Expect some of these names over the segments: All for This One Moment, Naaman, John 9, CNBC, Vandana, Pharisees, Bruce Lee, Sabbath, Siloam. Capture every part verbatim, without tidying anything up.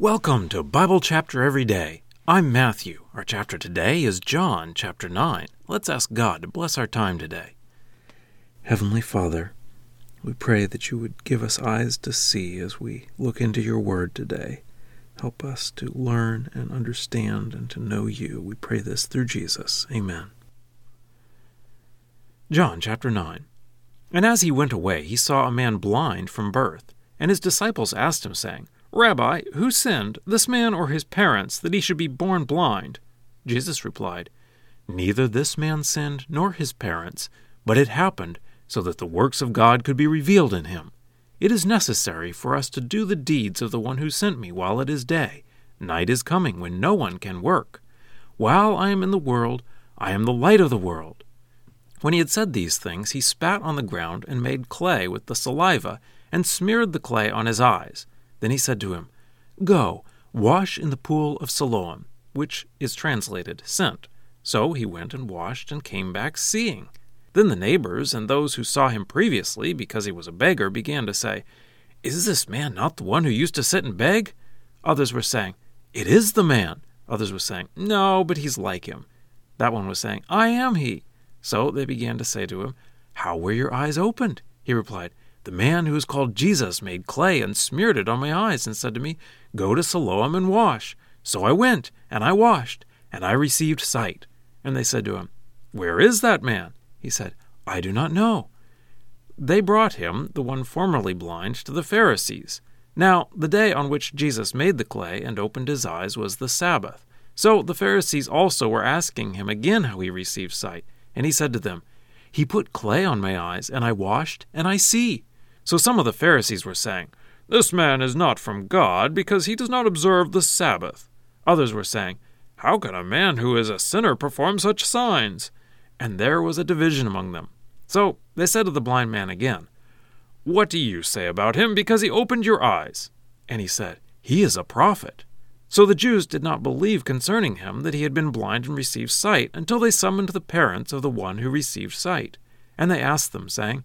Welcome to Bible Chapter Every Day. I'm Matthew. Our chapter today is John chapter nine. Let's ask God to bless our time today. Heavenly Father, we pray that you would give us eyes to see as we look into your word today. Help us to learn and understand and to know you. We pray this through Jesus. Amen. John chapter nine. And as he went away, he saw a man blind from birth. And his disciples asked him, saying, Rabbi, who sinned, this man or his parents, that he should be born blind? Jesus replied, Neither this man sinned nor his parents, but it happened so that the works of God could be revealed in him. It is necessary for us to do the deeds of the one who sent me while it is day. Night is coming when no one can work. While I am in the world, I am the light of the world. When he had said these things, he spat on the ground and made clay with the saliva and smeared the clay on his eyes. Then he said to him, Go, wash in the pool of Siloam, which is translated sent. So he went and washed and came back seeing. Then the neighbors and those who saw him previously, because he was a beggar, began to say, Is this man not the one who used to sit and beg? Others were saying, It is the man. Others were saying, No, but he's like him. That one was saying, I am he. So they began to say to him, How were your eyes opened? He replied, The man who is called Jesus made clay and smeared it on my eyes and said to me, Go to Siloam and wash. So I went, and I washed, and I received sight. And they said to him, Where is that man? He said, I do not know. They brought him, the one formerly blind, to the Pharisees. Now the day on which Jesus made the clay and opened his eyes was the Sabbath. So the Pharisees also were asking him again how he received sight. And he said to them, He put clay on my eyes, and I washed, and I see. So some of the Pharisees were saying, This man is not from God, because he does not observe the Sabbath. Others were saying, How can a man who is a sinner perform such signs? And there was a division among them. So they said to the blind man again, What do you say about him, because he opened your eyes? And he said, He is a prophet. So the Jews did not believe concerning him that he had been blind and received sight, until they summoned the parents of the one who received sight. And they asked them, saying,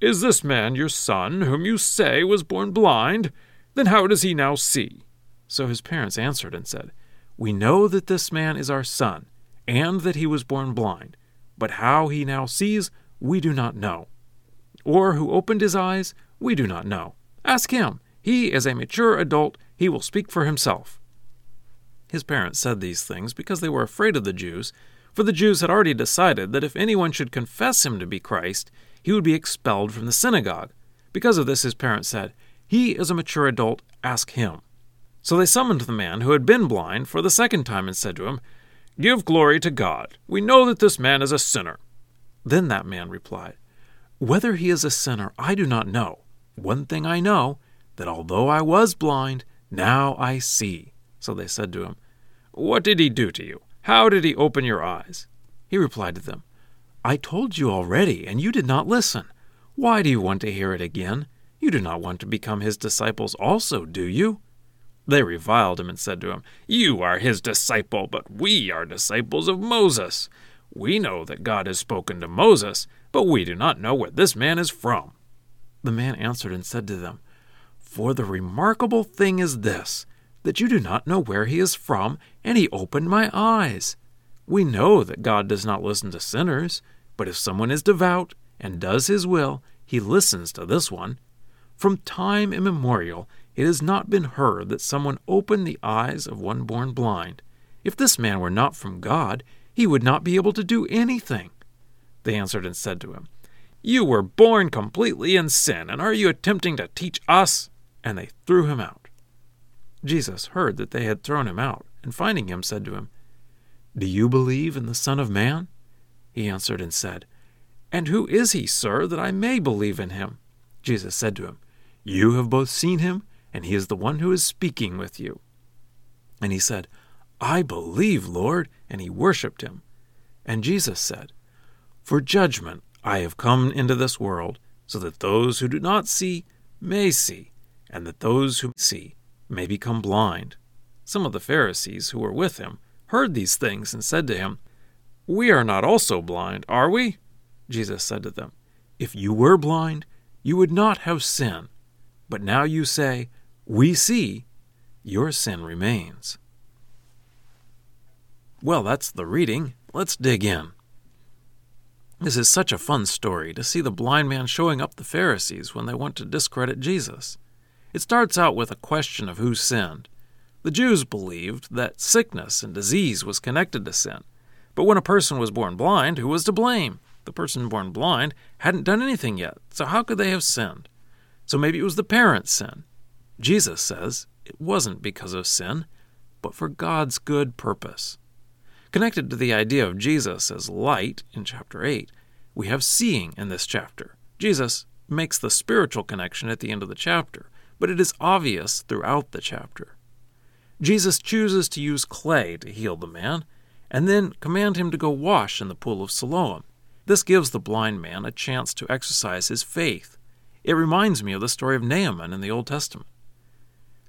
Is this man your son, whom you say was born blind? Then how does he now see? So his parents answered and said, We know that this man is our son, and that he was born blind. But how he now sees, we do not know. Or who opened his eyes, we do not know. Ask him. He is a mature adult. He will speak for himself. His parents said these things because they were afraid of the Jews, for the Jews had already decided that if anyone should confess him to be Christ, he would be expelled from the synagogue. Because of this, his parents said, He is a mature adult, ask him. So they summoned the man who had been blind for the second time and said to him, Give glory to God. We know that this man is a sinner. Then that man replied, Whether he is a sinner, I do not know. One thing I know, that although I was blind, now I see. So they said to him, What did he do to you? How did he open your eyes? He replied to them, I told you already, and you did not listen. Why do you want to hear it again? You do not want to become his disciples also, do you? They reviled him and said to him, You are his disciple, but we are disciples of Moses. We know that God has spoken to Moses, but we do not know where this man is from. The man answered and said to them, For the remarkable thing is this, that you do not know where he is from, and he opened my eyes. We know that God does not listen to sinners, but if someone is devout and does his will, he listens to this one. From time immemorial, it has not been heard that someone opened the eyes of one born blind. If this man were not from God, he would not be able to do anything. They answered and said to him, You were born completely in sin, and are you attempting to teach us? And they threw him out. Jesus heard that they had thrown him out, and finding him, said to him, Do you believe in the Son of Man? He answered and said, And who is he, sir, that I may believe in him? Jesus said to him, You have both seen him, and he is the one who is speaking with you. And he said, I believe, Lord, and he worshipped him. And Jesus said, For judgment I have come into this world, so that those who do not see may see, and that those who see may become blind. Some of the Pharisees who were with him heard these things and said to him, We are not also blind, are we? Jesus said to them, If you were blind, you would not have sin. But now you say, We see. your sin remains. Well, that's the reading. Let's dig in. This is such a fun story to see the blind man showing up the Pharisees when they want to discredit Jesus. It starts out with a question of who sinned. The Jews believed that sickness and disease was connected to sin. But when a person was born blind, who was to blame? The person born blind hadn't done anything yet, so how could they have sinned? So maybe it was the parents' sin. Jesus says it wasn't because of sin, but for God's good purpose. Connected to the idea of Jesus as light in chapter eight, we have seeing in this chapter. Jesus makes the spiritual connection at the end of the chapter, but it is obvious throughout the chapter. Jesus chooses to use clay to heal the man, and then command him to go wash in the pool of Siloam. This gives the blind man a chance to exercise his faith. It reminds me of the story of Naaman in the Old Testament.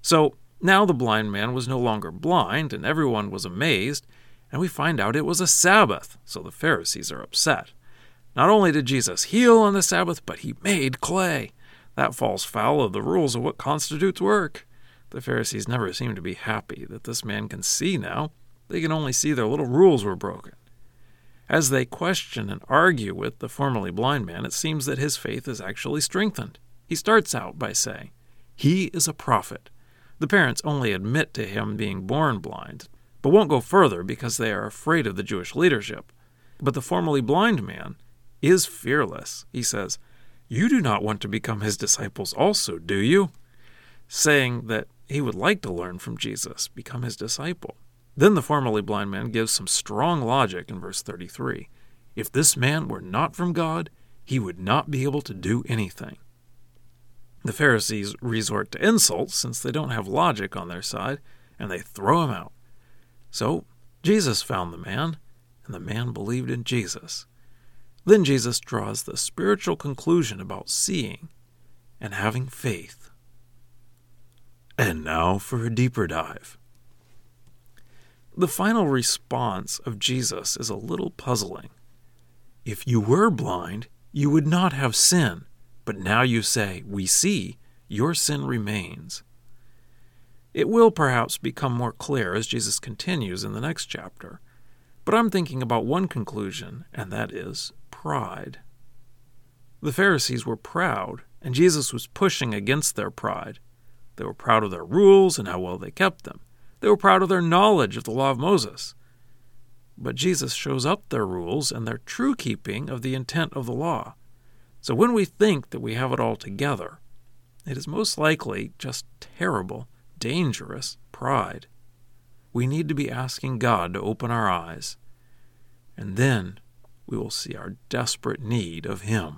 So now the blind man was no longer blind, and everyone was amazed, and we find out it was a Sabbath, so the Pharisees are upset. Not only did Jesus heal on the Sabbath, but he made clay. That falls foul of the rules of what constitutes work. The Pharisees never seem to be happy that this man can see now. They can only see their little rules were broken. As they question and argue with the formerly blind man, it seems that his faith is actually strengthened. He starts out by saying, "He is a prophet." The parents only admit to him being born blind, but won't go further because they are afraid of the Jewish leadership. But the formerly blind man is fearless. He says, "You do not want to become his disciples also, do you?" Saying that he would like to learn from Jesus, become his disciple. Then the formerly blind man gives some strong logic in verse thirty-three. If this man were not from God, he would not be able to do anything. The Pharisees resort to insults since they don't have logic on their side, and they throw him out. So Jesus found the man, and the man believed in Jesus. Then Jesus draws the spiritual conclusion about seeing and having faith. And now for a deeper dive. The final response of Jesus is a little puzzling. If you were blind, you would not have sin, but now you say, "We see," your sin remains. It will perhaps become more clear as Jesus continues in the next chapter, but I'm thinking about one conclusion, and that is pride. The Pharisees were proud, and Jesus was pushing against their pride. They were proud of their rules and how well they kept them. They were proud of their knowledge of the law of Moses. But Jesus shows up their rules and their true keeping of the intent of the law. So when we think that we have it all together, it is most likely just terrible, dangerous pride. We need to be asking God to open our eyes, and then we will see our desperate need of Him.